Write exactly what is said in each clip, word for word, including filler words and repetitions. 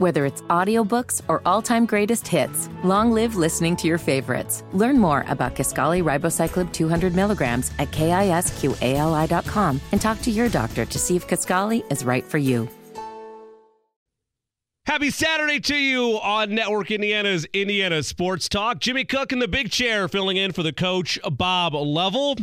Whether it's audiobooks or all-time greatest hits, long live listening to your favorites. Learn more about Kisqali ribociclib two hundred milligrams at kisqali dot com and talk to your doctor to see if Kisqali is right for you. Happy Saturday to you on Network Indiana's Indiana Sports Talk. Jimmy Cook in the big chair filling in for the coach, Bob Lovell.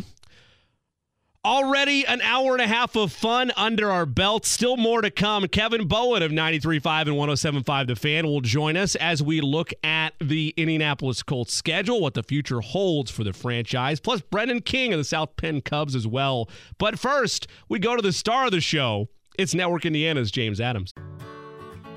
Already an hour and a half of fun under our belt. Still more to come. Kevin Bowen of ninety-three point five and one oh seven point five The Fan will join us as we look at the Indianapolis Colts schedule, what the future holds for the franchise, plus Brendan King of the South Bend Cubs as well. But first, we go to the star of the show. It's Network Indiana's James Adams.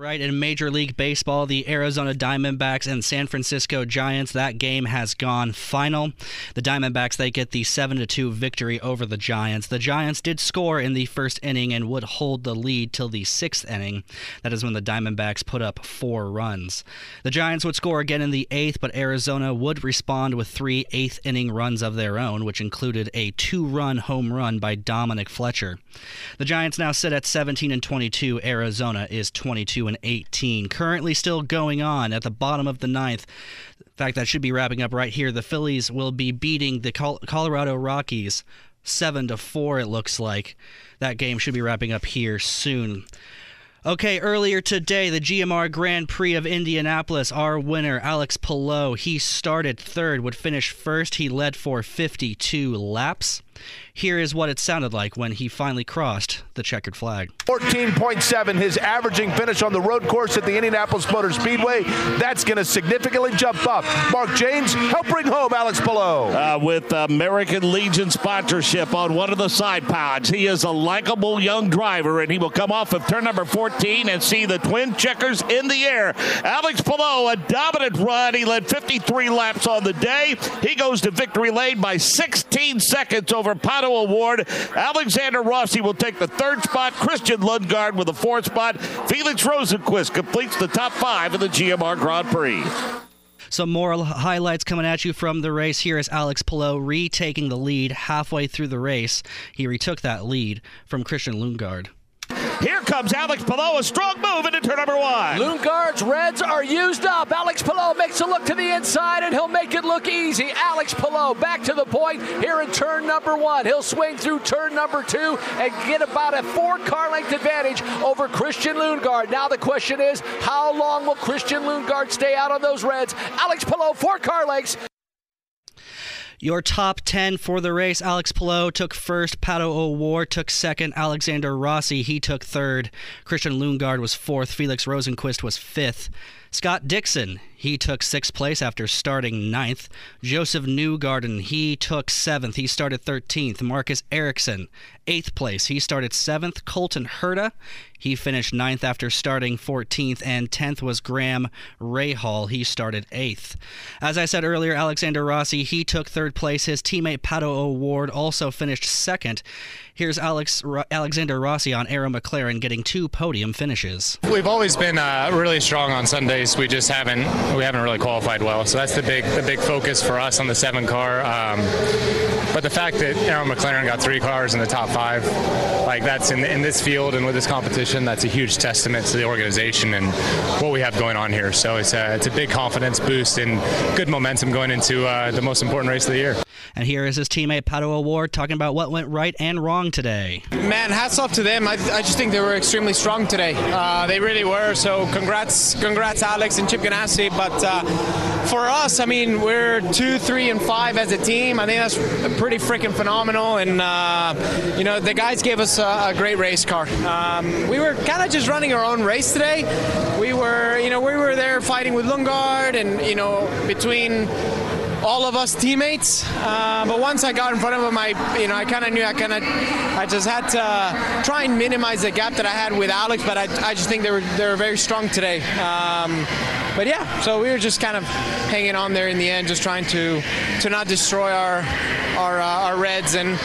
All right, in Major League Baseball, the Arizona Diamondbacks and San Francisco Giants, that game has gone final. The Diamondbacks, they get the seven to two victory over the Giants. The Giants did score in the first inning and would hold the lead till the sixth inning. That is when the Diamondbacks put up four runs. The Giants would score again in the eighth, but Arizona would respond with three eighth-inning runs of their own, which included a two-run home run by Dominic Fletcher. The Giants now sit at seventeen and twenty-two. Arizona is twenty-two and eighteen. Currently still going on at the bottom of the ninth. In fact, that should be wrapping up right here. The Phillies will be beating the Col- Colorado Rockies seven to four, it looks like. That game should be wrapping up here soon. Okay, earlier today, the G M R Grand Prix of Indianapolis, our winner, Alex Palou, he started third, would finish first. He led for fifty-two laps. Here is what it sounded like when he finally crossed the checkered flag. fourteen point seven, his averaging finish on the road course at the Indianapolis Motor Speedway. That's going to significantly jump up. Mark James, help bring home Alex Palou. Uh, with American Legion sponsorship on one of the side pods, he is a likable young driver, and he will come off of turn number fourteen and see the twin checkers in the air. Alex Palou, a dominant run. He led fifty-three laps on the day. He goes to victory lane by sixteen seconds over Pato O'Ward. Alexander Rossi will take the third spot. Christian Lundgaard with the fourth spot. Felix Rosenqvist completes the top five of the G M R Grand Prix. Some more highlights coming at you from the race. Here is Alex Palou retaking the lead halfway through the race. He retook that lead from Christian Lundgaard. Here comes Alex Palou, a strong move into turn number one. Lundgaard's reds are used up. Alex Palou makes a look to the inside, and he'll make it look easy. Alex Palou back to the point here in turn number one. He'll swing through turn number two and get about a four-car length advantage over Christian Lundgaard. Now the question is, how long will Christian Lundgaard stay out on those reds? Alex Palou, four-car lengths. Your top ten for the race, Alex Palou took first, Pato O'Ward took second, Alexander Rossi, he took third, Christian Lundgaard was fourth, Felix Rosenqvist was fifth, Scott Dixon, he took sixth place after starting ninth, Joseph Newgarden, he took seventh, he started thirteenth, Marcus Erickson, eighth place, he started seventh, Colton Herta, he finished ninth after starting fourteenth, and tenth was Graham Rahal. He started eighth. As I said earlier, Alexander Rossi, he took third place. His teammate Pato O'Ward also finished second. Here's Alex Ro- Alexander Rossi on Arrow McLaren getting two podium finishes. We've always been uh, really strong on Sundays. We just haven't we haven't really qualified well. So that's the big the big focus for us on the seven car. Um, but the fact that Arrow McLaren got three cars in the top five, like that's in, the, in this field and with this competition. That's a huge testament to the organization and what we have going on here. So it's a, it's a big confidence boost and good momentum going into uh, the most important race of the year. And here is his teammate Pato O'Ward talking about what went right and wrong today. Man, hats off to them. I, I just think they were extremely strong today. Uh, they really were. So congrats, congrats Alex and Chip Ganassi. But uh, for us, I mean, we're two, three, and five as a team. I think that's pretty freaking phenomenal. And uh, you know, the guys gave us a, a great race car. Um, we were kind of just running our own race today. We were, you know, we were there fighting with Lundgaard, and you know, between all of us teammates, uh, but once I got in front of him, I, you know, I kind of knew I kind of, I just had to uh, try and minimize the gap that I had with Alex, but I, I just think they were they were very strong today. Um, but yeah, so we were just kind of hanging on there in the end, just trying to to not destroy our our, uh, our reds and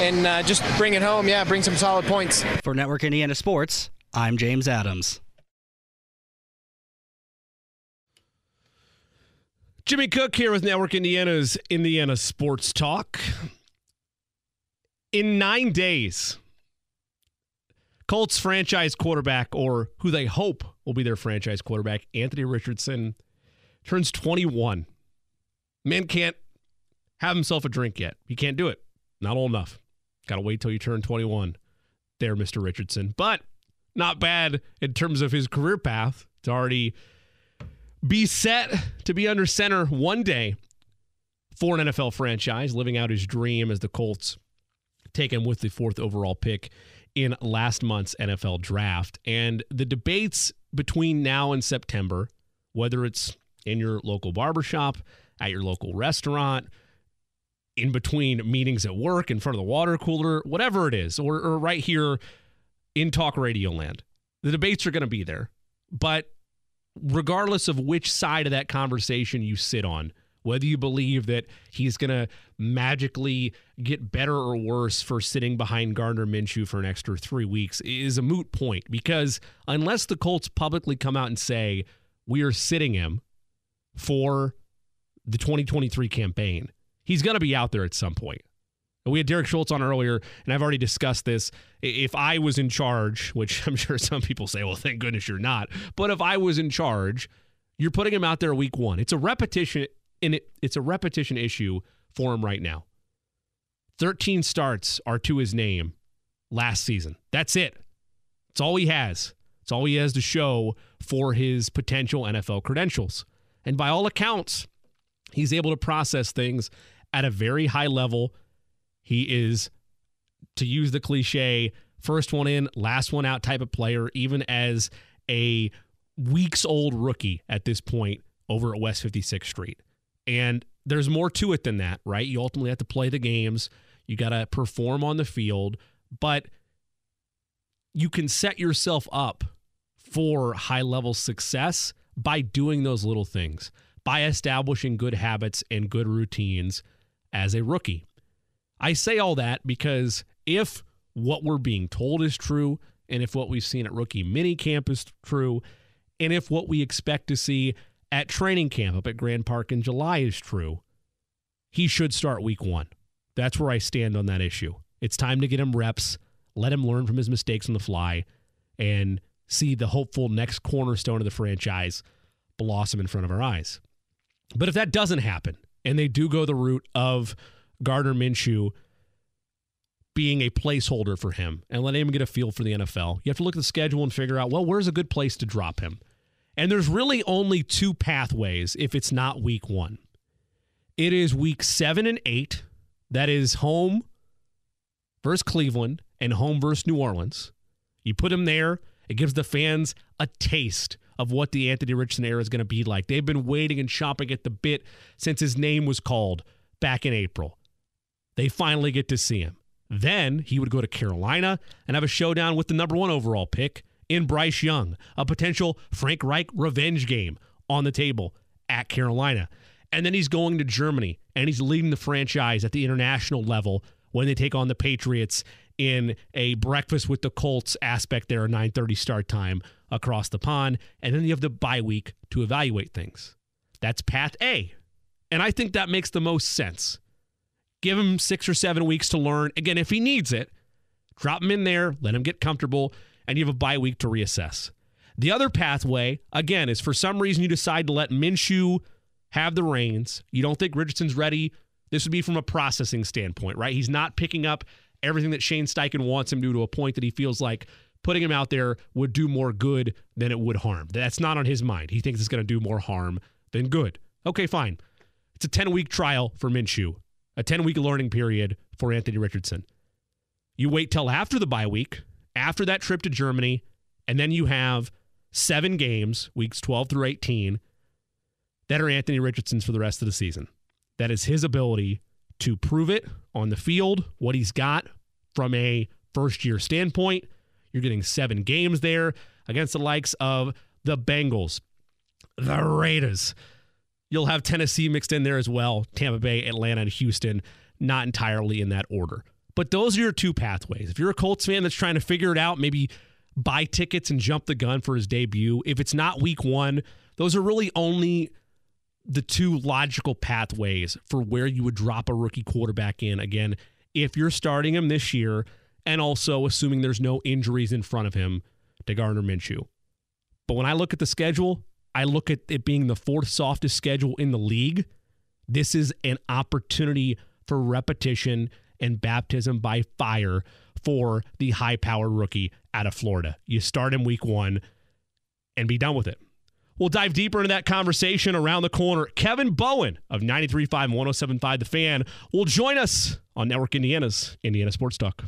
and uh, just bring it home. Yeah, bring some solid points. For Network Indiana Sports, I'm James Adams. Jimmy Cook here with Network Indiana's Indiana Sports Talk. In nine days, Colts franchise quarterback, or who they hope will be their franchise quarterback, Anthony Richardson, turns twenty-one. Man can't have himself a drink yet. He can't do it. Not old enough. Got to wait till you turn twenty-one there, Mister Richardson. But not bad in terms of his career path to already be set to be under center one day for an N F L franchise, living out his dream as the Colts take him with the fourth overall pick in last month's N F L draft. And the debates between now and September, whether it's in your local barbershop, at your local restaurant, in between meetings at work, in front of the water cooler, whatever it is, or, or right here in talk radio land, the debates are going to be there. But regardless of which side of that conversation you sit on, whether you believe that he's going to magically get better or worse for sitting behind Gardner Minshew for an extra three weeks is a moot point, because unless the Colts publicly come out and say, we are sitting him for the twenty twenty-three campaign, he's going to be out there at some point. We had Derek Schultz on earlier, and I've already discussed this. If I was in charge, which I'm sure some people say, well, thank goodness you're not, but if I was in charge, you're putting him out there week one. It's a repetition, and it, it's a repetition issue for him right now. thirteen starts are to his name last season. That's it. It's all he has. It's all he has to show for his potential N F L credentials. And by all accounts, he's able to process things at a very high level. He is, to use the cliche, first one in, last one out type of player, even as a weeks-old rookie at this point over at West fifty-sixth Street. And there's more to it than that, right? You ultimately have to play the games. You got to perform on the field. But you can set yourself up for high-level success by doing those little things, by establishing good habits and good routines as a rookie. I say all that because if what we're being told is true, and if what we've seen at rookie minicamp is true, and if what we expect to see at training camp up at Grand Park in July is true, he should start week one. That's where I stand on that issue. It's time to get him reps, let him learn from his mistakes on the fly, and see the hopeful next cornerstone of the franchise blossom in front of our eyes. But if that doesn't happen, and they do go the route of Gardner Minshew being a placeholder for him and letting him get a feel for the N F L, you have to look at the schedule and figure out, well, where's a good place to drop him? And there's really only two pathways if it's not week one. It is week seven and eight. That is home versus Cleveland and home versus New Orleans. You put him there, it gives the fans a taste of what the Anthony Richardson era is going to be like. They've been waiting and chomping at the bit since his name was called back in April. They finally get to see him. Then he would go to Carolina and have a showdown with the number one overall pick in Bryce Young, a potential Frank Reich revenge game on the table at Carolina. And then he's going to Germany, and he's leading the franchise at the international level when they take on the Patriots in a breakfast with the Colts aspect there, a nine thirty start time across the pond. And then you have the bye week to evaluate things. That's path A. And I think that makes the most sense. Give him six or seven weeks to learn. Again, if he needs it, drop him in there, let him get comfortable, and you have a bye week to reassess. The other pathway, again, is for some reason you decide to let Minshew have the reins. You don't think Richardson's ready. This would be from a processing standpoint, right? He's not picking up everything that Shane Steichen wants him to, to a point that he feels like putting him out there would do more good than it would harm. That's not on his mind. He thinks it's going to do more harm than good. Okay, fine. It's a ten-week trial for Minshew, a ten-week learning period for Anthony Richardson. You wait till after the bye week, after that trip to Germany, and then you have seven games, weeks twelve through eighteen, that are Anthony Richardson's for the rest of the season. That is his ability to prove it on the field, what he's got from a first-year standpoint. You're getting seven games there against the likes of the Bengals, the Raiders. You'll have Tennessee mixed in there as well, Tampa Bay, Atlanta, and Houston, not entirely in that order. But those are your two pathways. If you're a Colts fan that's trying to figure it out, maybe buy tickets and jump the gun for his debut. If it's not week one, those are really only the two logical pathways for where you would drop a rookie quarterback in, again, if you're starting him this year, and also assuming there's no injuries in front of him, to Gardner Minshew. But when I look at the schedule, I look at it being the fourth softest schedule in the league. This is an opportunity for repetition and baptism by fire for the high-powered rookie out of Florida. You start him week one and be done with it. We'll dive deeper into that conversation around the corner. Kevin Bowen of ninety-three point five and one oh seven point five The Fan will join us on Network Indiana's Indiana Sports Talk.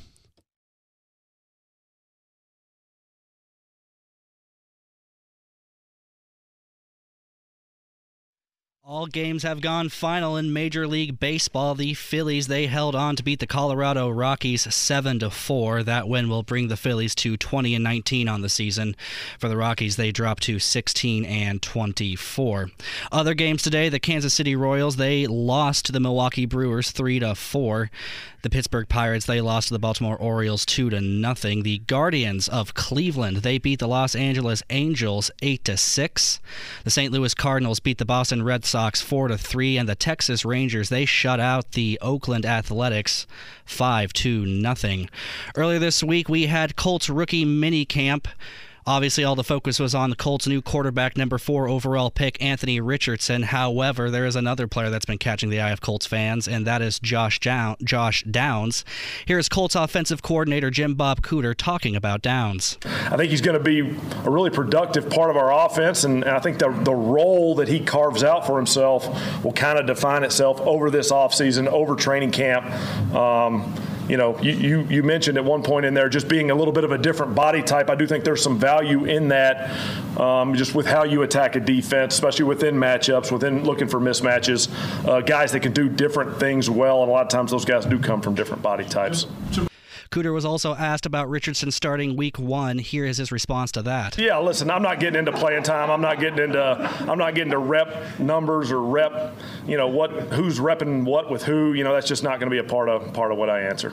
All games have gone final in Major League Baseball. The Phillies, they held on to beat the Colorado Rockies seven to four. That win will bring the Phillies to twenty and nineteen on the season. For the Rockies, they drop to sixteen and twenty-four. Other games today, the Kansas City Royals, they lost to the Milwaukee Brewers three to four. The Pittsburgh Pirates, they lost to the Baltimore Orioles two to nothing. The Guardians of Cleveland, they beat the Los Angeles Angels eight to six. The Saint Louis Cardinals beat the Boston Red Sox Sox four to three, and the Texas Rangers, they shut out the Oakland Athletics five to nothing. Earlier this week, we had Colts rookie minicamp. Obviously, all the focus was on the Colts' new quarterback, number four overall pick, Anthony Richardson. However, there is another player that's been catching the eye of Colts fans, and that is Josh Down- Josh Downs. Here is Colts offensive coordinator Jim Bob Cooter talking about Downs. I think he's going to be a really productive part of our offense, and, and I think the, the role that he carves out for himself will kind of define itself over this offseason, over training camp. Um, You know, you, you, you mentioned at one point in there just being a little bit of a different body type. I do think there's some value in that, um, just with how you attack a defense, especially within matchups, within looking for mismatches, uh, guys that can do different things well, and a lot of times those guys do come from different body types. Cooter was also asked about Richardson starting week one. Here is his response to that. Yeah, listen, I'm not getting into playing time. I'm not getting into I'm not getting into rep numbers or rep, you know, what who's repping what with who. You know, that's just not going to be a part of part of what I answer.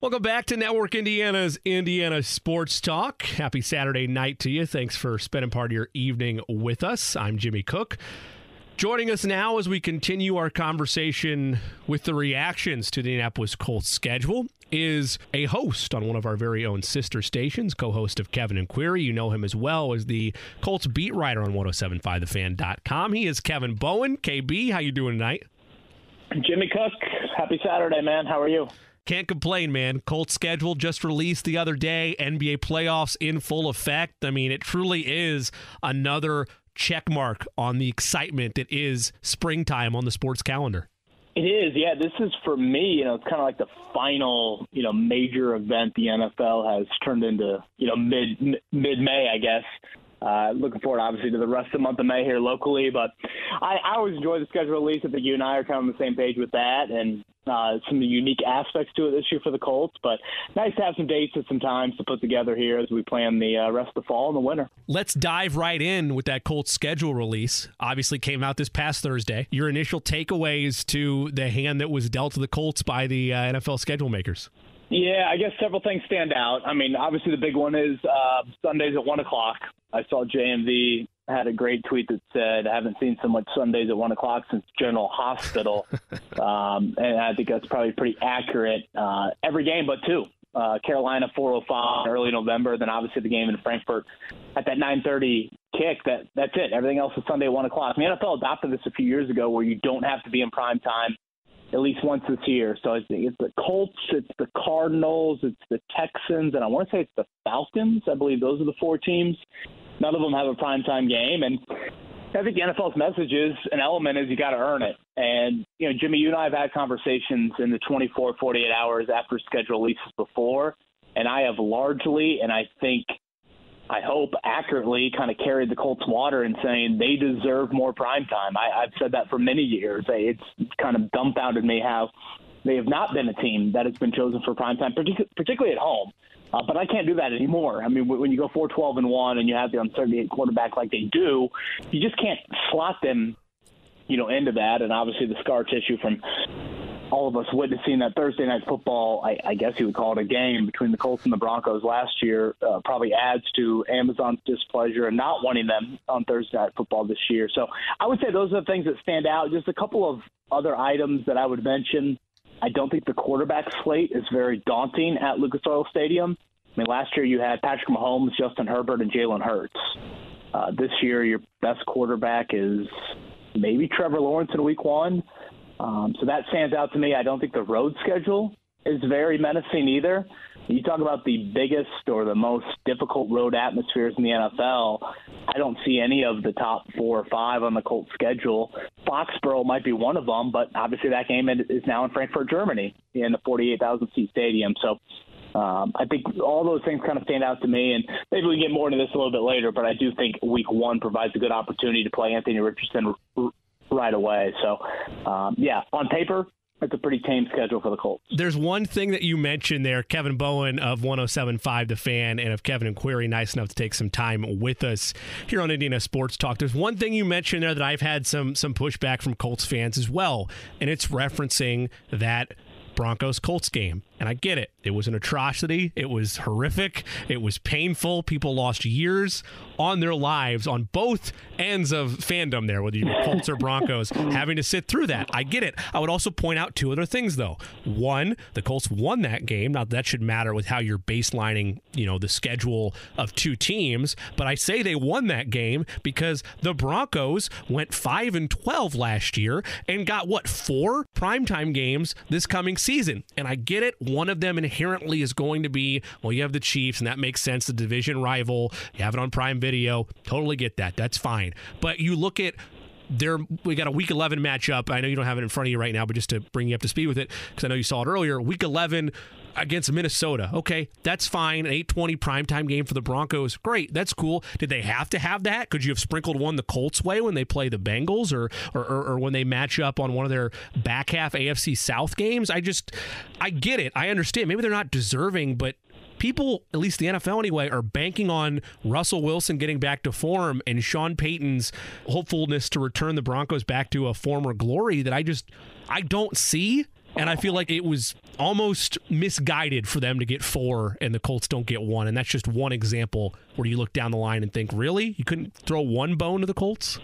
Welcome back to Network Indiana's Indiana Sports Talk. Happy Saturday night to you. Thanks for spending part of your evening with us. I'm Jimmy Cook. Joining us now as we continue our conversation with the reactions to the Indianapolis Colts schedule is a host on one of our very own sister stations, co-host of Kevin and Query. You know him as well as the Colts beat writer on ten seventy-five the fan dot com. He is Kevin Bowen. K B, how you doing tonight? Jimmy Cook, happy Saturday, man. How are you? Can't complain, man. Colts schedule just released the other day. N B A playoffs in full effect. I mean, it truly is another check mark on the excitement that is springtime on the sports calendar. It is, yeah. This is, for me, you know, it's kind of like the final, you know, major event the N F L has turned into, you know, mid m- mid-May, I guess. Uh, looking forward, obviously, to the rest of the month of May here locally, but I, I always enjoy the schedule release. I think you and I are kind of on the same page with that, and uh, some of the unique aspects to it this year for the Colts, but nice to have some dates and some times to put together here as we plan the uh, rest of the fall and the winter. Let's dive right in with that Colts schedule release. Obviously came out this past Thursday. Your initial takeaways to the hand that was dealt to the Colts by the uh, N F L schedule makers. Yeah, I guess several things stand out. I mean, obviously the big one is uh, Sundays at one o'clock. I saw J M V had a great tweet that said, I haven't seen so much Sundays at one o'clock since General Hospital. um, and I think that's probably pretty accurate. Uh, every game but two. Uh, Carolina four oh five in early November, then obviously the game in Frankfurt at that nine thirty kick. That That's it. Everything else is Sunday at one o'clock. The N F L adopted this a few years ago where you don't have to be in prime time at least once this year. So I think it's the Colts, it's the Cardinals, it's the Texans, and I want to say it's the Falcons. I believe those are the four teams. None of them have a primetime game. And I think the N F L's message is, an element is you got to earn it. And, you know, Jimmy, you and I have had conversations in the twenty-four, forty-eight hours after schedule releases before, and I have largely, and I think, I hope accurately, kind of carried the Colts water in saying they deserve more primetime. I've said that for many years. It's kind of dumbfounded me how They have not been a team that has been chosen for primetime, partic- particularly at home. Uh, but I can't do that anymore. I mean, when you go four twelve and one and you have the uncertainty at quarterback like they do, you just can't slot them, you know, into that. And obviously the scar tissue from all of us witnessing that Thursday night football, I, I guess you would call it a game between the Colts and the Broncos last year, uh, probably adds to Amazon's displeasure and not wanting them on Thursday night football this year. So I would say those are the things that stand out. Just a couple of other items that I would mention. I don't think the quarterback slate is very daunting at Lucas Oil Stadium. I mean, last year you had Patrick Mahomes, Justin Herbert, and Jalen Hurts. Uh, this year your best quarterback is maybe Trevor Lawrence in week one. Um, so that stands out to me. I don't think the road schedule is very menacing either. You talk about the biggest or the most difficult road atmospheres in the N F L. I don't see any of the top four or five on the Colts schedule. Foxborough might be one of them, but obviously that game is now in Frankfurt, Germany, in the forty-eight thousand seat stadium. So um, I think all those things kind of stand out to me, and maybe we can get more into this a little bit later, but I do think week one provides a good opportunity to play Anthony Richardson r- right away. So, um, yeah, on paper, it's a pretty tame schedule for the Colts. There's one thing that you mentioned there, Kevin Bowen of one oh seven point five The Fan and of Kevin and Query, nice enough to take some time with us here on Indiana Sports Talk. There's one thing you mentioned there that I've had some some pushback from Colts fans as well, and it's referencing that Broncos-Colts game. And I get it. It was an atrocity. It was horrific. It was painful. People lost years on their lives on both ends of fandom there, whether you're Colts or Broncos, having to sit through that. I get it. I would also point out two other things, though. One, the Colts won that game. Now, that should matter with how you're baselining, you know, the schedule of two teams. But I say they won that game because the Broncos went five and twelve last year and got, what, four primetime games this coming season. And I get it. One of them inherently is going to be, well, you have the Chiefs, and that makes sense, the division rival. You have it on Prime Video. Totally get that. That's fine. But you look at their, we got a Week eleven matchup. I know you don't have it in front of you right now, but just to bring you up to speed with it, because I know you saw it earlier, Week eleven against Minnesota. Okay, that's fine. An eight twenty primetime game for the Broncos. Great, that's cool. Did they have to have that? Could you have sprinkled one the Colts way when they play the Bengals or or, or, or when they match up on one of their back half A F C South games? I just, I get it. I understand. Maybe they're not deserving, but people, at least the N F L anyway, are banking on Russell Wilson getting back to form and Sean Payton's hopefulness to return the Broncos back to a former glory that I just, I don't see. And I feel like it was almost misguided for them to get four and the Colts don't get one. And that's just one example where you look down the line and think, really? You couldn't throw one bone to the Colts?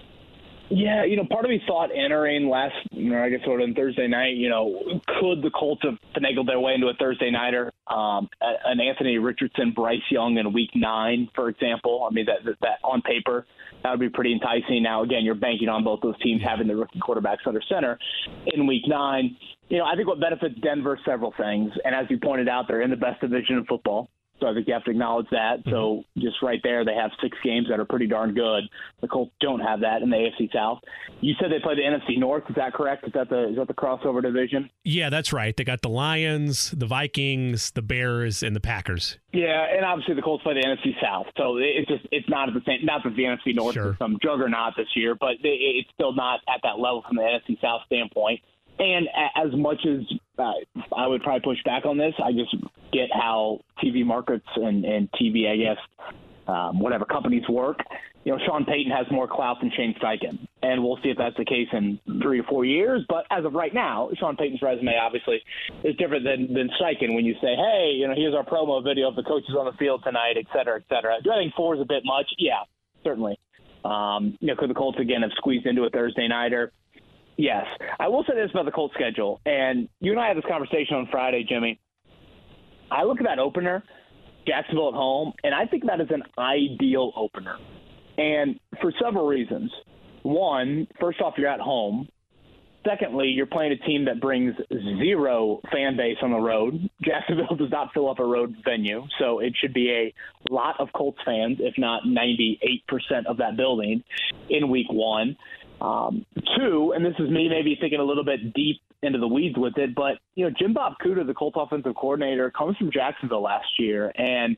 Yeah, you know, part of me thought entering last, you know, I guess sort of on Thursday night, you know, could the Colts have finagled their way into a Thursday nighter? Um, an Anthony Richardson, Bryce Young in week nine, for example. I mean, that, that, that on paper, that would be pretty enticing. Now, again, you're banking on both those teams having the rookie quarterbacks under center in week nine. You know, I think what benefits Denver, several things. And as you pointed out, they're in the best division in football. So I think you have to acknowledge that. Mm-hmm. So just right there, they have six games that are pretty darn good. The Colts don't have that in the A F C South. You said they play the N F C North. Is that correct? Is that the is that the crossover division? Yeah, that's right. They got the Lions, the Vikings, the Bears, and the Packers. Yeah, and obviously the Colts play the N F C South. So it's just it's not at the same. Not that the N F C North sure. is some juggernaut this year, but it's still not at that level from the N F C South standpoint. And as much as uh, I would probably push back on this, I just get how T V markets and, and T V, I guess, um, whatever companies work. You know, Sean Payton has more clout than Shane Steichen, and we'll see if that's the case in three or four years. But as of right now, Sean Payton's resume obviously is different than, than Steichen when you say, hey, you know, here's our promo video of the coaches on the field tonight, et cetera, et cetera. Do I think four is a bit much? Yeah, certainly. Um, you know, because the Colts, again, have squeezed into a Thursday-nighter. Yes. I will say this about the Colts schedule, and you and I had this conversation on Friday, Jimmy. I look at that opener, Jacksonville at home, and I think that is an ideal opener. And for several reasons. One, first off, you're at home. Secondly, you're playing a team that brings zero fan base on the road. Jacksonville does not fill up a road venue, so it should be a lot of Colts fans, if not ninety-eight percent of that building, in week one. Um, two, and this is me maybe thinking a little bit deep into the weeds with it, but, you know, Jim Bob Cooter, the Colts offensive coordinator, comes from Jacksonville last year. And,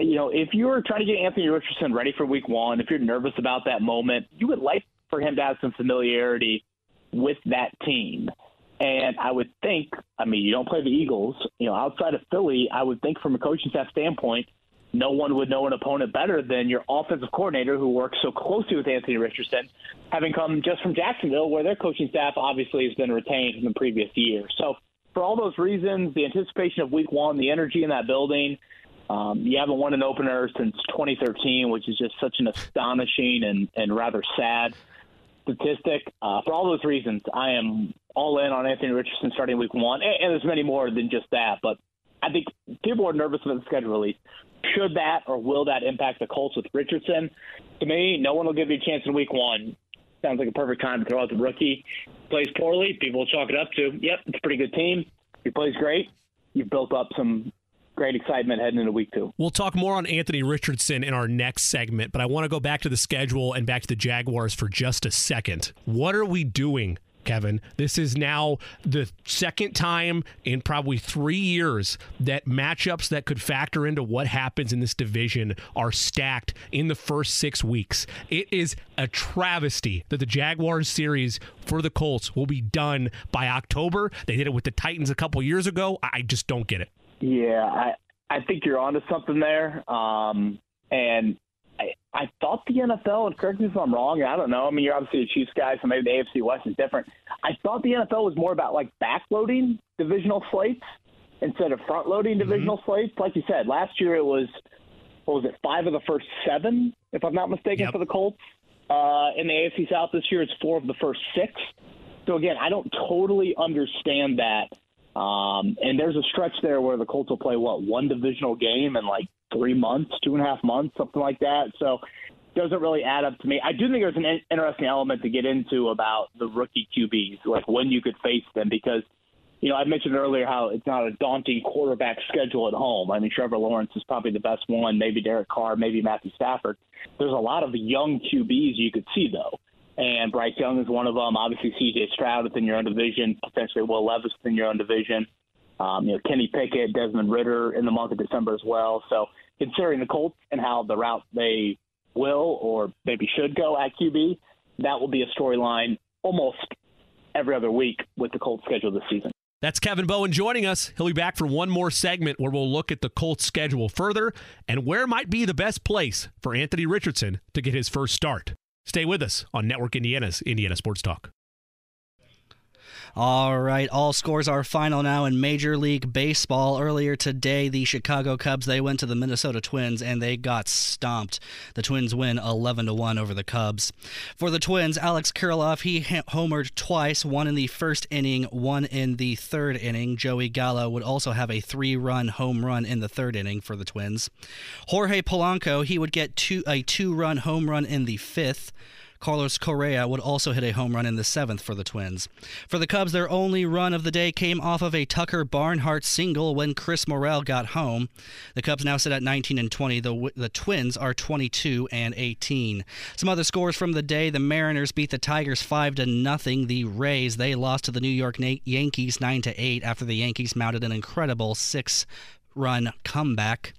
you know, if you're trying to get Anthony Richardson ready for week one, if you're nervous about that moment, you would like for him to have some familiarity with that team. And I would think, I mean, you don't play the Eagles, you know, outside of Philly, I would think from a coaching staff standpoint, no one would know an opponent better than your offensive coordinator who works so closely with Anthony Richardson, having come just from Jacksonville, where their coaching staff obviously has been retained from the previous year. So for all those reasons, the anticipation of week one, the energy in that building, um, you haven't won an opener since twenty thirteen, which is just such an astonishing and, and rather sad statistic. Uh, for all those reasons, I am all in on Anthony Richardson starting week one, and, and there's many more than just that, but I think people are nervous about the schedule release. Should that or will that impact the Colts with Richardson? To me, no one will give you a chance in week one. Sounds like a perfect time to throw out the rookie. Plays poorly, people will chalk it up to, yep, it's a pretty good team. He plays great. You've built up some great excitement heading into week two. We'll talk more on Anthony Richardson in our next segment, but I want to go back to the schedule and back to the Jaguars for just a second. What are we doing, Kevin? This is now the second time in probably three years that matchups that could factor into what happens in this division are stacked in the first six weeks. It is a travesty that the Jaguars series for the Colts will be done by October. They did it with the Titans a couple years ago. I just don't get it. Yeah, I, I think you're onto something there. Um, and I, I thought the N F L, and correct me if I'm wrong, I don't know. I mean, you're obviously a Chiefs guy, so maybe the A F C West is different. I thought the N F L was more about, like, backloading divisional slates instead of front-loading divisional mm-hmm. slates. Like you said, last year it was, what was it, five of the first seven, if I'm not mistaken, yep. for the Colts. Uh, in the A F C South this year, it's four of the first six. So, again, I don't totally understand that. Um, and there's a stretch there where the Colts will play, what, one divisional game in like three months, two and a half months, something like that. So it doesn't really add up to me. I do think there's an interesting element to get into about the rookie Q Bs, like when you could face them, because, you know, I mentioned earlier how it's not a daunting quarterback schedule at home. I mean, Trevor Lawrence is probably the best one, maybe Derek Carr, maybe Matthew Stafford. There's a lot of young Q Bs you could see, though. And Bryce Young is one of them. Obviously, C J Stroud within your own division, potentially Will Levis within your own division. Um, you know, Kenny Pickett, Desmond Ridder in the month of December as well. So considering the Colts and how the route they will or maybe should go at Q B, that will be a storyline almost every other week with the Colts schedule this season. That's Kevin Bowen joining us. He'll be back for one more segment where we'll look at the Colts schedule further and where might be the best place for Anthony Richardson to get his first start. Stay with us on Network Indiana's Indiana Sports Talk. All right, all scores are final now in Major League Baseball. Earlier today, the Chicago Cubs, they went to the Minnesota Twins, and they got stomped. The Twins win eleven to one over the Cubs. For the Twins, Alex Kirilloff, he homered twice, one in the first inning, one in the third inning. Joey Gallo would also have a three-run home run in the third inning for the Twins. Jorge Polanco, he would get two, a two-run home run in the fifth. Carlos Correa would also hit a home run in the seventh for the Twins. For the Cubs, their only run of the day came off of a Tucker Barnhart single when Chris Morrell got home. The Cubs now sit at nineteen and twenty. The, the Twins are twenty-two and eighteen. Some other scores from the day. The Mariners beat the Tigers five to nothing. The Rays, they lost to the New York Yankees nine to eight after the Yankees mounted an incredible six-run comeback.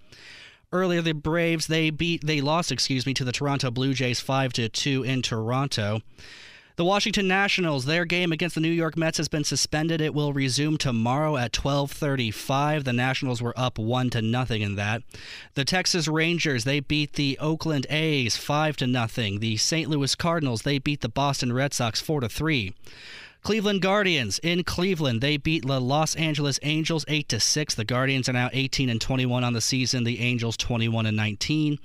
Earlier, the Braves, they beat, they lost, excuse me, to the Toronto Blue Jays five to two in Toronto. The Washington Nationals, their game against the New York Mets has been suspended. It will resume tomorrow at twelve thirty-five. The Nationals were up one to nothing in that. The Texas Rangers, they beat the Oakland A's five to nothing. The Saint Louis Cardinals, they beat the Boston Red Sox four to three. Cleveland Guardians in Cleveland, they beat the Los Angeles Angels eight to six. The Guardians are now eighteen and twenty-one on the season. The Angels twenty-one and nineteen.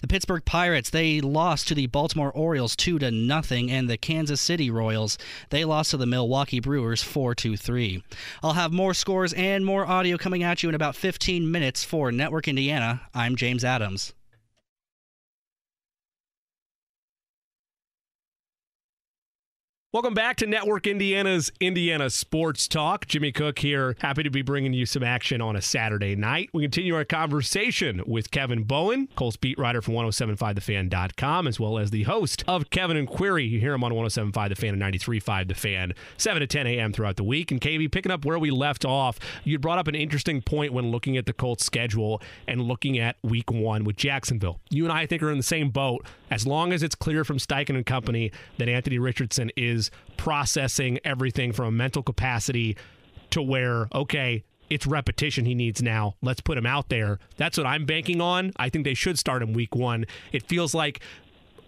The Pittsburgh Pirates, they lost to the Baltimore Orioles two to nothing, and the Kansas City Royals, they lost to the Milwaukee Brewers four to three. I'll have more scores and more audio coming at you in about fifteen minutes for Network Indiana. I'm James Adams. Welcome back to Network Indiana's Indiana Sports Talk. Jimmy Cook here. Happy to be bringing you some action on a Saturday night. We continue our conversation with Kevin Bowen, Colts beat writer from ten seventy-five the fan dot com, as well as the host of Kevin and Query. You hear him on ten seventy-five The Fan and ninety-three point five The Fan, seven to ten a.m. throughout the week. And K B, picking up where we left off, you brought up an interesting point when looking at the Colts schedule and looking at week one with Jacksonville. You and I, I think, are in the same boat. As long as it's clear from Steichen and company that Anthony Richardson is is processing everything from a mental capacity to where, okay, it's repetition he needs now. Let's put him out there. That's what I'm banking on. I think they should start him week one. It feels like,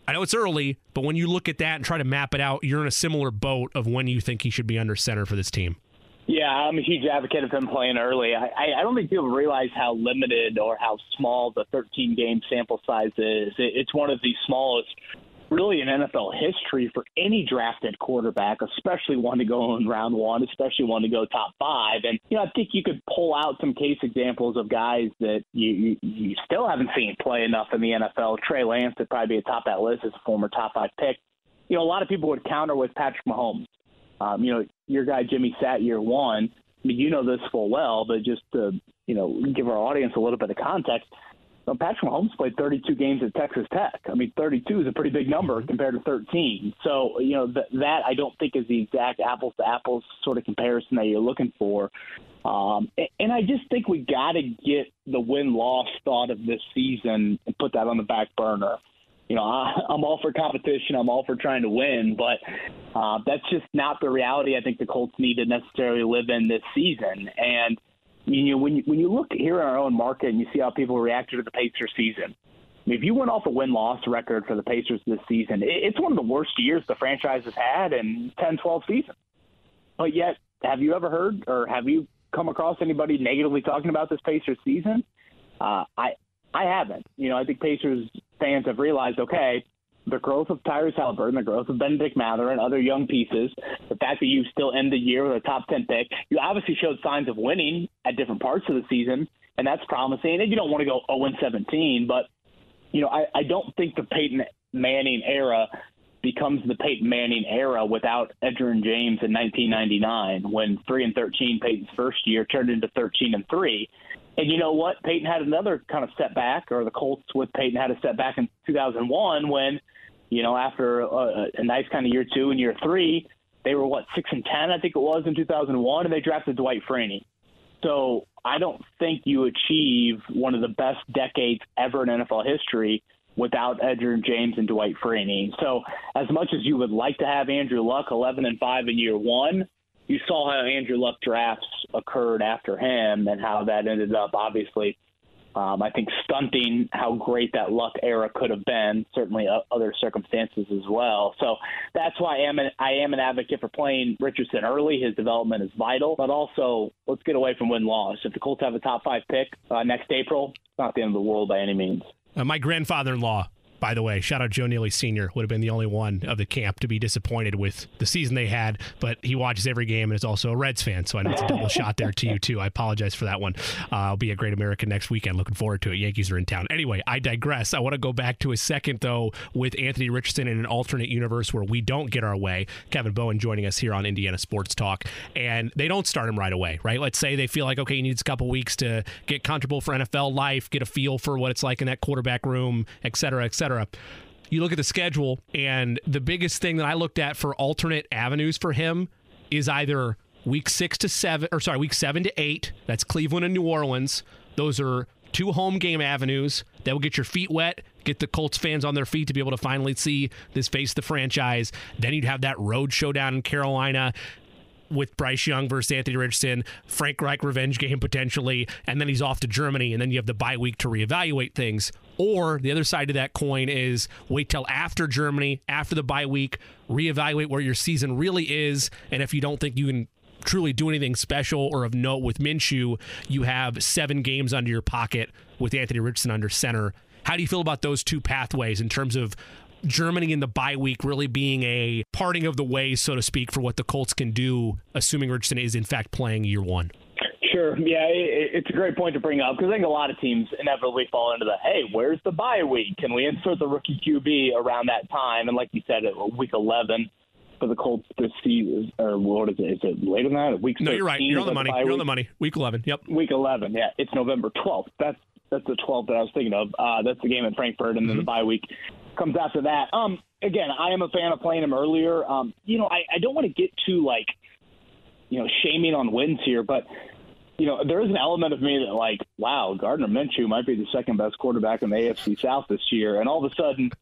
I know it's early, but when you look at that and try to map it out, you're in a similar boat of when you think he should be under center for this team. Yeah, I'm a huge advocate of him playing early. I, I don't think people realize how limited or how small the thirteen-game sample size is. It's one of the smallest, really, in N F L history for any drafted quarterback, especially one to go in round one, especially one to go top five. And, you know, I think you could pull out some case examples of guys that you, you, you still haven't seen play enough in the N F L. Trey Lance would probably be atop that list as a former top five pick. You know, a lot of people would counter with Patrick Mahomes. Um, you know, your guy Jimmy sat year one. I mean, you know this full well, but just to, you know, give our audience a little bit of context, you know, Patrick Mahomes played thirty-two games at Texas Tech. I mean, thirty-two is a pretty big number compared to thirteen. So, you know, th- that I don't think is the exact apples-to-apples sort of comparison that you're looking for. Um, and, and I just think we got to get the win-loss thought of this season and put that on the back burner. You know, I, I'm all for competition. I'm all for trying to win, but uh, that's just not the reality I think the Colts need to necessarily live in this season. And, you know, when you, when you look here in our own market and you see how people reacted to the Pacers season, I mean, if you went off a win-loss record for the Pacers this season, it, it's one of the worst years the franchise has had in ten, twelve seasons. But yet, have you ever heard or have you come across anybody negatively talking about this Pacers season? Uh, I I haven't. You know, I think Pacers fans have realized, okay, the growth of Tyrese Halliburton, the growth of Benedict Mather and other young pieces, the fact that you still end the year with a top ten pick, you obviously showed signs of winning at different parts of the season, and that's promising. And you don't want to go oh and seventeen, but, you know, I, I don't think the Peyton Manning era becomes the Peyton Manning era without Edgerrin James in nineteen ninety-nine when three and thirteen, Peyton's first year, turned into thirteen and three. And you know what? Peyton had another kind of setback, or the Colts with Peyton had a setback in two thousand one when, you know, after a, a nice kind of year two and year three, they were, what, six and ten, I think it was, in two thousand one, and they drafted Dwight Freeney. So I don't think you achieve one of the best decades ever in N F L history without Edgerrin James and Dwight Freeney. So as much as you would like to have Andrew Luck eleven and five in year one, you saw how Andrew Luck drafts occurred after him and how that ended up, obviously, um, I think, stunting how great that Luck era could have been, certainly uh, other circumstances as well. So that's why I am, an, I am an advocate for playing Richardson early. His development is vital. But also, let's get away from win-loss. If the Colts have a top-five pick uh, next April, it's not the end of the world by any means. Uh, my grandfather-in-law, by the way, shout out Joe Neely Senior, would have been the only one of the camp to be disappointed with the season they had, but he watches every game and is also a Reds fan, so I know it's a double shot there to you, too. I apologize for that one. Uh, I'll be a Great American next weekend. Looking forward to it. Yankees are in town. Anyway, I digress. I want to go back to a second, though, with Anthony Richardson in an alternate universe where we don't get our way. Kevin Bowen joining us here on Indiana Sports Talk, and they don't start him right away, right? Let's say they feel like, okay, he needs a couple weeks to get comfortable for N F L life, get a feel for what it's like in that quarterback room, et cetera, et cetera. You look at the schedule, and the biggest thing that I looked at for alternate avenues for him is either week six to seven, or sorry, week seven to eight. That's Cleveland and New Orleans. Those are two home game avenues that will get your feet wet, get the Colts fans on their feet to be able to finally see this face of the franchise. Then you'd have that road showdown in Carolina with Bryce Young versus Anthony Richardson, Frank Reich revenge game potentially, and then he's off to Germany, and then you have the bye week to reevaluate things. Or the other side of that coin is wait till after Germany, after the bye week, reevaluate where your season really is, and if you don't think you can truly do anything special or of note with Minshew, you have seven games under your pocket with Anthony Richardson under center. How do you feel about those two pathways in terms of Germany in the bye week really being a parting of the ways, so to speak, for what the Colts can do, assuming Richardson is, in fact, playing year one? Sure. Yeah, it, it's a great point to bring up because I think a lot of teams inevitably fall into the, hey, where's the bye week? Can we insert the rookie Q B around that time? And like you said, week eleven for the Colts this season, or what is it? Is it later than that? Week no, you're right. You're on the money. You're week. on the money. Week eleven. Yep. Week eleven. Yeah, it's November twelfth. That's that's the twelfth that I was thinking of. Uh, that's the game in Frankfurt, and then mm-hmm. the bye week comes after that. Um, again, I am a fan of playing him earlier. Um, you know, I, I don't want to get too, like, you know, shaming on wins here, but, you know, there is an element of me that, like, wow, Gardner Minshew might be the second best quarterback in the A F C South this year, and all of a sudden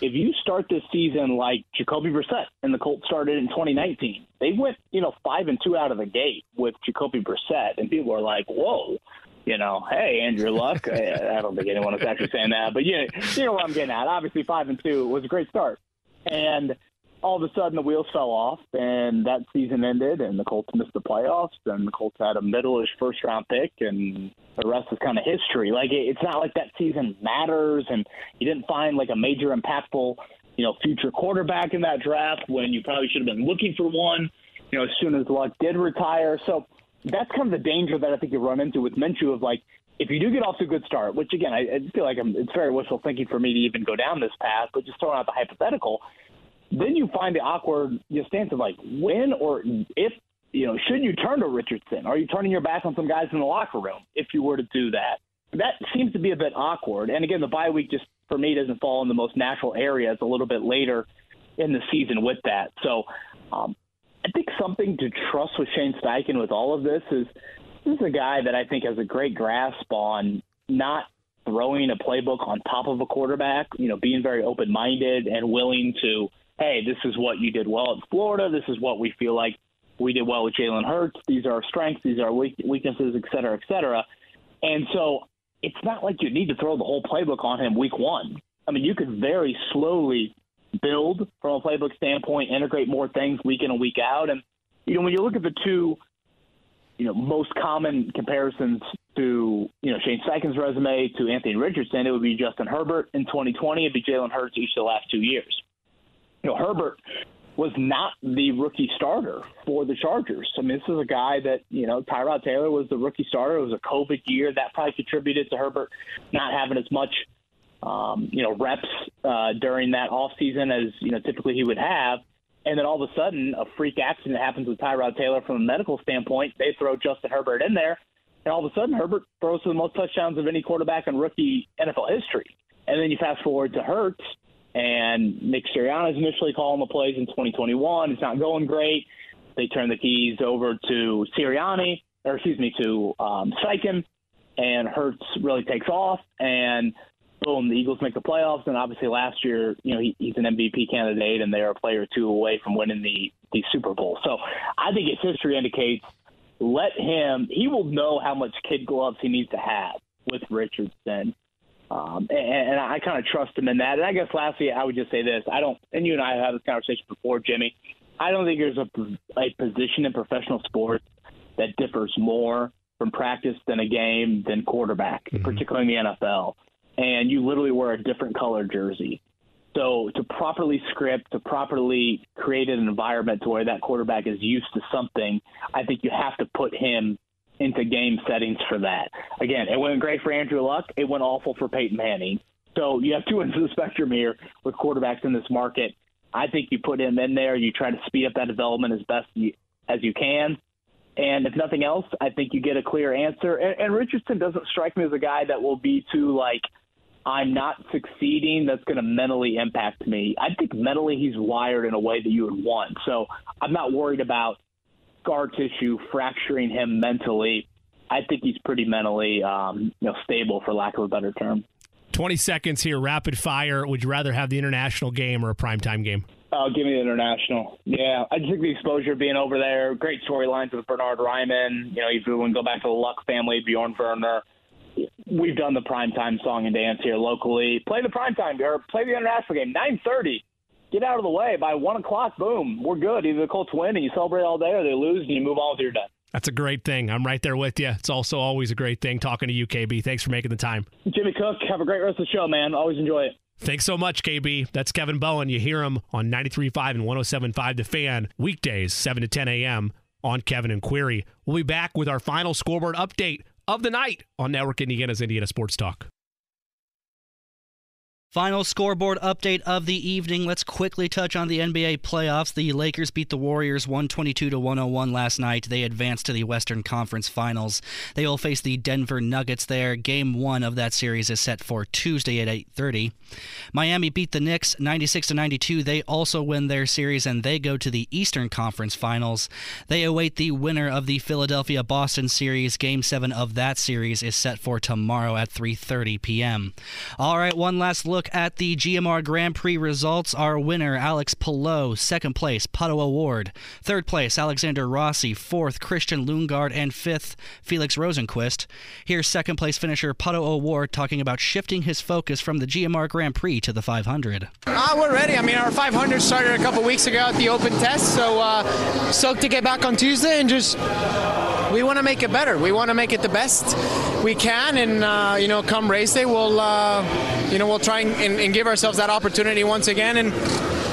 If you start this season like Jacoby Brissett and the Colts started in twenty nineteen, they went, you know, five and two out of the gate with Jacoby Brissett, and people are like, whoa, you know, hey, Andrew Luck. I don't think anyone was actually saying that, but yeah, you know what I'm getting at. Obviously, five and two was a great start, and all of a sudden the wheels fell off, and that season ended, and the Colts missed the playoffs, and the Colts had a middle-ish first-round pick, and the rest is kind of history. Like, it's not like that season matters, and you didn't find, like, a major impactful, you know, future quarterback in that draft when you probably should have been looking for one, you know, as soon as Luck did retire. So that's kind of the danger that I think you run into with Minshew of, like, if you do get off to a good start, which, again, I, I feel like I'm, it's very wishful thinking for me to even go down this path, but just throwing out the hypothetical – then you find the awkward you know, stance of, like, when or if, you know, should you turn to Richardson? Are you turning your back on some guys in the locker room if you were to do that? That seems to be a bit awkward. And, again, the bye week just, for me, doesn't fall in the most natural area. It's a little bit later in the season with that. So um, I think something to trust with Shane Steichen with all of this is this is a guy that I think has a great grasp on not throwing a playbook on top of a quarterback, you know, being very open-minded and willing to, hey, this is what you did well at Florida. This is what we feel like we did well with Jalen Hurts. These are our strengths. These are our weaknesses, et cetera, et cetera. And so it's not like you need to throw the whole playbook on him week one. I mean, you could very slowly build from a playbook standpoint, integrate more things week in and week out. And, you know, when you look at the two, you know, most common comparisons to, you know, Shane Steichen's resume to Anthony Richardson, it would be Justin Herbert in twenty twenty. It'd be Jalen Hurts each of the last two years. You know, Herbert was not the rookie starter for the Chargers. I mean, this is a guy that, you know, Tyrod Taylor was the rookie starter. It was a COVID year. That probably contributed to Herbert not having as much, um, you know, reps uh, during that offseason as, you know, typically he would have. And then all of a sudden, a freak accident happens with Tyrod Taylor from a medical standpoint. They throw Justin Herbert in there, and all of a sudden, Herbert throws for the most touchdowns of any quarterback in rookie N F L history. And then you fast forward to Hurts, and Nick Sirianni's initially calling the plays in twenty twenty-one. It's not going great. They turn the keys over to Sirianni, or excuse me, to um, Steichen, and Hurts really takes off, and boom, the Eagles make the playoffs. And obviously last year, you know, he, he's an M V P candidate, and they're a player or two away from winning the, the Super Bowl. So I think his history indicates let him – he will know how much kid gloves he needs to have with Richardson. Um, and, and I kind of trust him in that. And I guess lastly, I would just say this. I don't, and you and I have had this conversation before, Jimmy. I don't think there's a, a position in professional sports that differs more from practice than a game than quarterback, mm-hmm. particularly in the N F L. And you literally wear a different color jersey. So to properly script, to properly create an environment to where that quarterback is used to something, I think you have to put him into game settings for that. Again, it went great for Andrew Luck. It went awful for Peyton Manning. So you have two ends of the spectrum here with quarterbacks in this market. I think you put him in there. You try to speed up that development as best you, as you can. And if nothing else, I think you get a clear answer. And, and Richardson doesn't strike me as a guy that will be too, like, I'm not succeeding. That's going to mentally impact me. I think mentally he's wired in a way that you would want. So I'm not worried about scar tissue fracturing him mentally. I think he's pretty mentally um, you know, stable, for lack of a better term. twenty seconds here, rapid fire. Would you rather have the international game or a primetime game? Oh, give me the international. Yeah, I just think the exposure being over there, great storylines with Bernhard Raimann. You know, if you want to go back to the Luck family, Bjorn Werner. We've done the primetime song and dance here locally. Play the primetime, or play the international game, nine thirty. Get out of the way. By one o'clock, boom, we're good. Either the Colts win and you celebrate all day, or they lose and you move on with your day. That's a great thing. I'm right there with you. It's also always a great thing talking to you, K B. Thanks for making the time. Jimmy Cook, have a great rest of the show, man. Always enjoy it. Thanks so much, K B. That's Kevin Bowen. You hear him on ninety-three point five and one oh seven point five The Fan, weekdays, seven to ten a.m. on Kevin and Query. We'll be back with our final scoreboard update of the night on Network Indiana's Indiana Sports Talk. Final scoreboard update of the evening. Let's quickly touch on the N B A playoffs. The Lakers beat the Warriors one twenty-two to one oh one last night. They advanced to the Western Conference Finals. They will face the Denver Nuggets there. Game one of that series is set for Tuesday at eight thirty. Miami beat the Knicks ninety-six to ninety-two. They also win their series, and they go to the Eastern Conference Finals. They await the winner of the Philadelphia-Boston series. Game seven of that series is set for tomorrow at three thirty p.m. All right, one last look look at the G M R Grand Prix results. Our winner, Alex Palou. Second place, Pato O'Ward. Third place, Alexander Rossi. Fourth, Christian Lundgaard. And fifth, Felix Rosenqvist. Here's second place finisher Pato O'Ward talking about shifting his focus from the G M R Grand Prix to the five hundred. Uh, we're ready. I mean, our five hundred started a couple weeks ago at the open test, so uh, stoked to get back on Tuesday and just... We want to make it better. We want to make it the best we can, and uh, you know, come race day, we'll uh, you know, we'll try and, and, and give ourselves that opportunity once again, and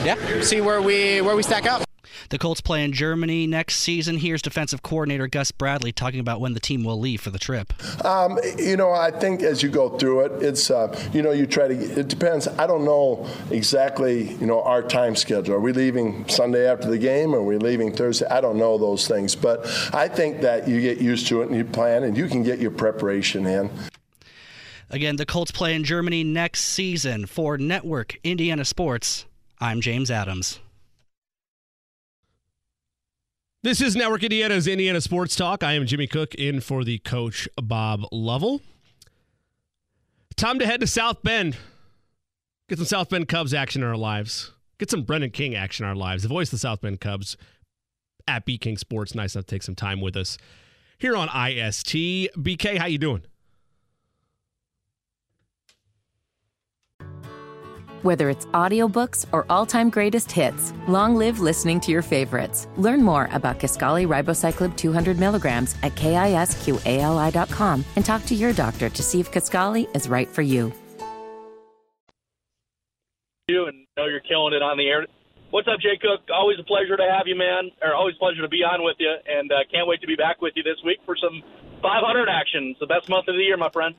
yeah, see where we where we stack up. The Colts play in Germany next season. Here's defensive coordinator Gus Bradley talking about when the team will leave for the trip. Um, you know, I think as you go through it, it's, uh, you know, you try to, it depends. I don't know exactly, you know, our time schedule. Are we leaving Sunday after the game? Or are we leaving Thursday? I don't know those things. But I think that you get used to it and you plan and you can get your preparation in. Again, the Colts play in Germany next season. For Network Indiana Sports, I'm James Adams. This is Network Indiana's Indiana Sports Talk. I am Jimmy Cook, in for the coach, Bob Lovell. Time to head to South Bend. Get some South Bend Cubs action in our lives. Get some Brendan King action in our lives. The voice of the South Bend Cubs at B King Sports. Nice enough to take some time with us here on I S T. B K, how you doing? Whether it's audiobooks or all-time greatest hits, long live listening to your favorites. Learn more about Kisqali ribociclib two hundred milligrams at kisqali dot com and talk to your doctor to see if Kisqali is right for you. You and know you're killing it on the air. What's up, Jay Cook? Always a pleasure to have you, man. Or always a pleasure to be on with you, and uh, can't wait to be back with you this week for some five hundred action. It's the best month of the year, my friend.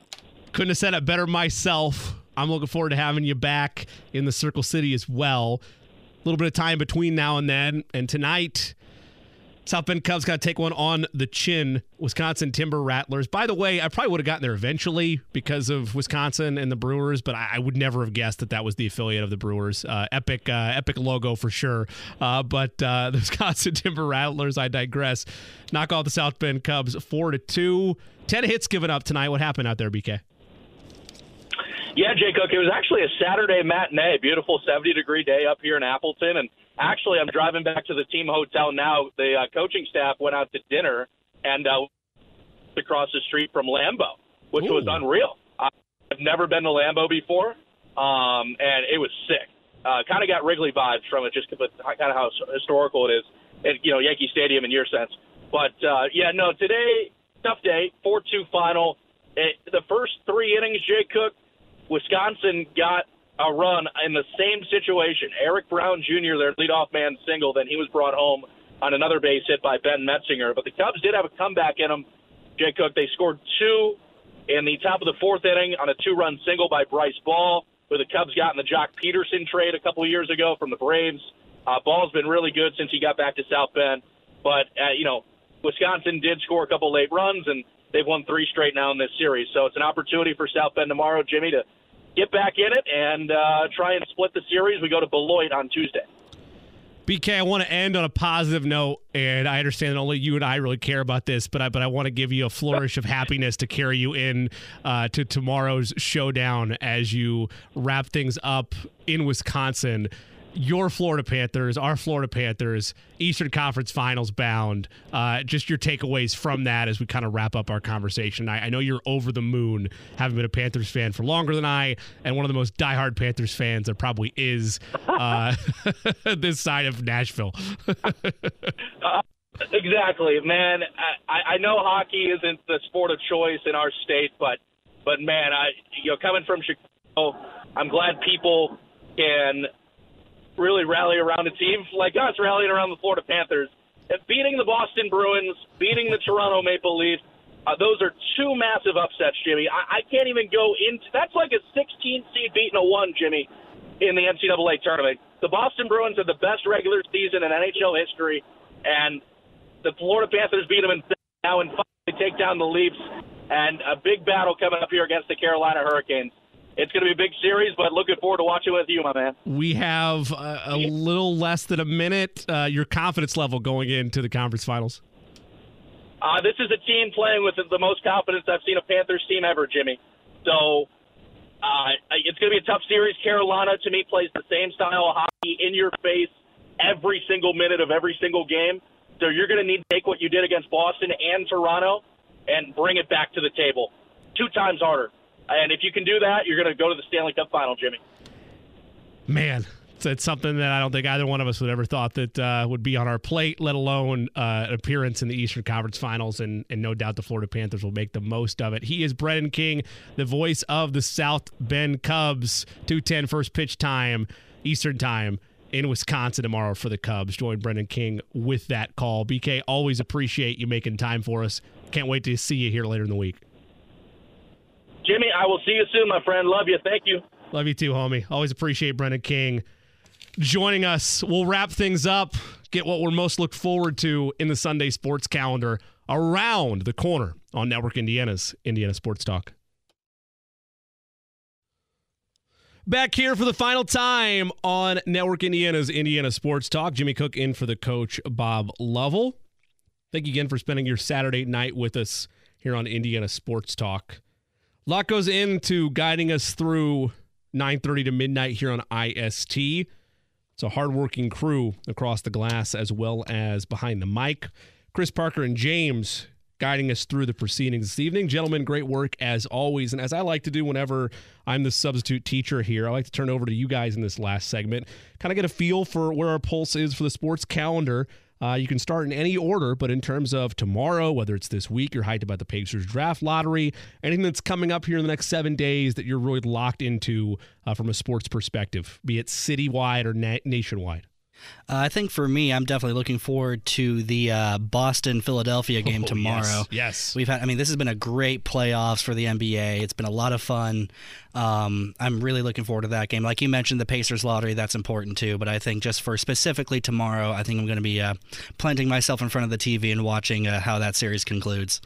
Couldn't have said it better myself. I'm looking forward to having you back in the Circle City as well. A little bit of time between now and then. And tonight, South Bend Cubs got to take one on the chin. Wisconsin Timber Rattlers. By the way, I probably would have gotten there eventually because of Wisconsin and the Brewers, but I, I would never have guessed that that was the affiliate of the Brewers. Uh, epic uh, epic logo for sure. Uh, but uh, the Wisconsin Timber Rattlers, I digress, knock off the South Bend Cubs four to two. ten hits given up tonight. What happened out there, B K? Yeah, Jay Cook, it was actually a Saturday matinee, beautiful seventy-degree day up here in Appleton. And actually, I'm driving back to the team hotel now. The uh, coaching staff went out to dinner and uh, across the street from Lambeau, which Ooh. was unreal. I've never been to Lambeau before, um, and it was sick. Uh, kind of got Wrigley vibes from it, just kind of how historical it is. At, you know, Yankee Stadium in your sense. But, uh, yeah, no, today, tough day, four two final. It, the first three innings, Jay Cook, Wisconsin got a run in the same situation. Eric Brown Junior, their leadoff man, single. Then he was brought home on another base hit by Ben Metzinger. But the Cubs did have a comeback in them. Jay Cook, they scored two in the top of the fourth inning on a two-run single by Bryce Ball, who the Cubs got in the Jock Peterson trade a couple years ago from the Braves. Uh, Ball's been really good since he got back to South Bend. But, uh, you know, Wisconsin did score a couple late runs, and they've won three straight now in this series. So it's an opportunity for South Bend tomorrow, Jimmy, to get back in it and uh, try and split the series. We go to Beloit on Tuesday. B K, I want to end on a positive note, and I understand that only you and I really care about this, but I but I want to give you a flourish of happiness to carry you in uh, to tomorrow's showdown as you wrap things up in Wisconsin. Your Florida Panthers, our Florida Panthers, Eastern Conference Finals bound. Uh, just your takeaways from that as we kind of wrap up our conversation. I, I know you're over the moon, having been a Panthers fan for longer than I, and one of the most diehard Panthers fans there probably is uh, this side of Nashville. uh, exactly, man. I, I know hockey isn't the sport of choice in our state, but but man, I you know coming from Chicago, I'm glad people can really rally around a team like us, rallying around the Florida Panthers. And beating the Boston Bruins, beating the Toronto Maple Leafs, uh, those are two massive upsets, Jimmy. I, I can't even go into – that's like a sixteen seed beating a one, Jimmy, in the N C double A tournament. The Boston Bruins had the best regular season in N H L history, and the Florida Panthers beat them in now and finally take down the Leafs, and a big battle coming up here against the Carolina Hurricanes. It's going to be a big series, but looking forward to watching with you, my man. We have a, a little less than a minute. Uh, your confidence level going into the conference finals? Uh, this is a team playing with the most confidence I've seen a Panthers team ever, Jimmy. So Uh, it's going to be a tough series. Carolina, to me, plays the same style of hockey in your face every single minute of every single game. So you're going to need to take what you did against Boston and Toronto and bring it back to the table two times harder. And if you can do that, you're going to go to the Stanley Cup Final, Jimmy. Man, it's, it's something that I don't think either one of us would ever thought that uh, would be on our plate, let alone uh, an appearance in the Eastern Conference Finals, and, and no doubt the Florida Panthers will make the most of it. He is Brendan King, the voice of the South Bend Cubs. two ten first pitch time, Eastern time, in Wisconsin tomorrow for the Cubs. Join Brendan King with that call. B K, always appreciate you making time for us. Can't wait to see you here later in the week. Jimmy, I will see you soon, my friend. Love you. Thank you. Love you too, homie. Always appreciate Brendan King joining us. We'll wrap things up, get what we're most looked forward to in the Sunday sports calendar around the corner on Network Indiana's Indiana Sports Talk. Back here for the final time on Network Indiana's Indiana Sports Talk. Jimmy Cook in for the coach, Bob Lovell. Thank you again for spending your Saturday night with us here on Indiana Sports Talk. A lot goes into guiding us through nine thirty to midnight here on I S T. It's a hardworking crew across the glass as well as behind the mic. Chris Parker and James guiding us through the proceedings this evening. Gentlemen, great work as always. And as I like to do whenever I'm the substitute teacher here, I like to turn over to you guys in this last segment, kind of get a feel for where our pulse is for the sports calendar. Uh, you can start in any order, but in terms of tomorrow, whether it's this week, you're hyped about the Pacers draft lottery, anything that's coming up here in the next seven days that you're really locked into uh, from a sports perspective, be it citywide or na- nationwide. Uh, I think for me, I'm definitely looking forward to the uh, Boston-Philadelphia game oh, tomorrow. Yes, yes, we've had. I mean, this has been a great playoffs for the N B A. It's been a lot of fun. Um, I'm really looking forward to that game. Like you mentioned, the Pacers lottery, that's important too. But I think just for specifically tomorrow, I think I'm going to be uh, planting myself in front of the T V and watching uh, how that series concludes.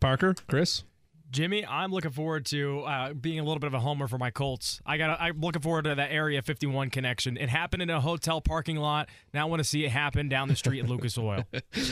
Parker, Chris? Jimmy, I'm looking forward to uh, being a little bit of a homer for my Colts. I got. I'm looking forward to that Area fifty-one connection. It happened in a hotel parking lot. Now I want to see it happen down the street at Lucas Oil.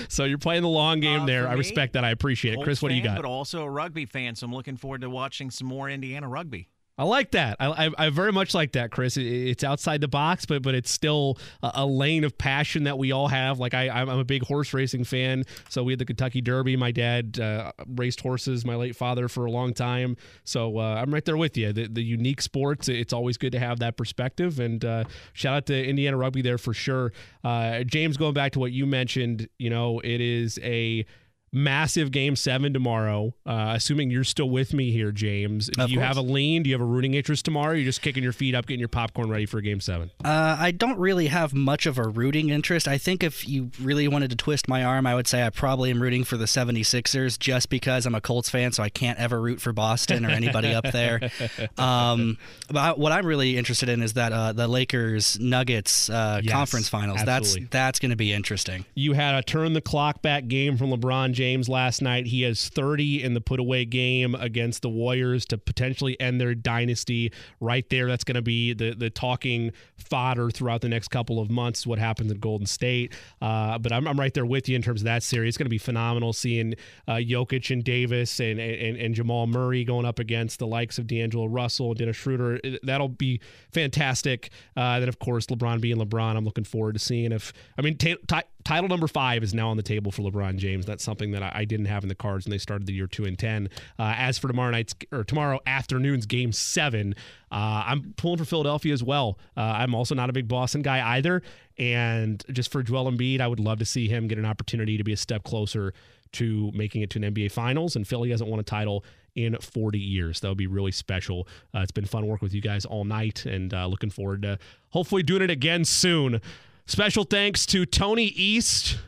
So you're playing the long game uh, there. I me, respect that. I appreciate Colts it. Chris, what do you got? But also a rugby fan, so I'm looking forward to watching some more Indiana rugby. I like that. I, I, I very much like that, Chris. It, it's outside the box, but but it's still a, a lane of passion that we all have. Like I, I'm a big horse racing fan, so we had the Kentucky Derby. My dad uh, raced horses. My late father for a long time, so uh, I'm right there with you. The, the unique sports. It's always good to have that perspective. And uh, shout out to Indiana Rugby there for sure. Uh, James, going back to what you mentioned, you know, it is a massive game seven tomorrow. Uh, assuming you're still with me here, James. Do of you course. have a lean? Do you have a rooting interest tomorrow? Or you're just kicking your feet up, getting your popcorn ready for game seven? Uh, I don't really have much of a rooting interest. I think if you really wanted to twist my arm, I would say I probably am rooting for the seventy-sixers just because I'm a Colts fan, so I can't ever root for Boston or anybody up there. Um, but what I'm really interested in is that uh, the Lakers Nuggets uh, yes, conference finals. Absolutely. That's that's going to be interesting. You had a turn the clock back game from LeBron James. James last night. He has thirty in the put away game against the Warriors to potentially end their dynasty right there. That's going to be the the talking fodder throughout the next couple of months, what happens in Golden State. Uh, but I'm, I'm right there with you in terms of that series. It's going to be phenomenal seeing uh, Jokic and Davis and, and, and Jamal Murray going up against the likes of D'Angelo Russell and Dennis Schroeder. That'll be fantastic. Uh, then, of course, LeBron being LeBron, I'm looking forward to seeing if, I mean, t- t- title number five is now on the table for LeBron James. That's something that I didn't have in the cards when they started the year two and ten. Uh, as for tomorrow night's or tomorrow afternoon's game seven, uh, I'm pulling for Philadelphia as well. Uh, I'm also not a big Boston guy either. And just for Joel Embiid, I would love to see him get an opportunity to be a step closer to making it to an N B A Finals. And Philly hasn't won a title in forty years. That would be really special. Uh, it's been fun working with you guys all night and uh, looking forward to hopefully doing it again soon. Special thanks to Tony East.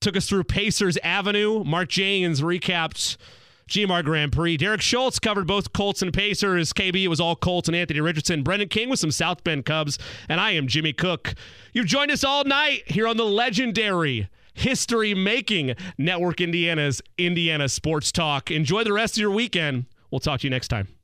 Took us through Pacers Avenue. Mark Janes recapped G M R Grand Prix. Derek Schultz covered both Colts and Pacers. K B, it was all Colts and Anthony Richardson. Brendan King with some South Bend Cubs. And I am Jimmy Cook. You've joined us all night here on the legendary, history-making Network Indiana's Indiana Sports Talk. Enjoy the rest of your weekend. We'll talk to you next time.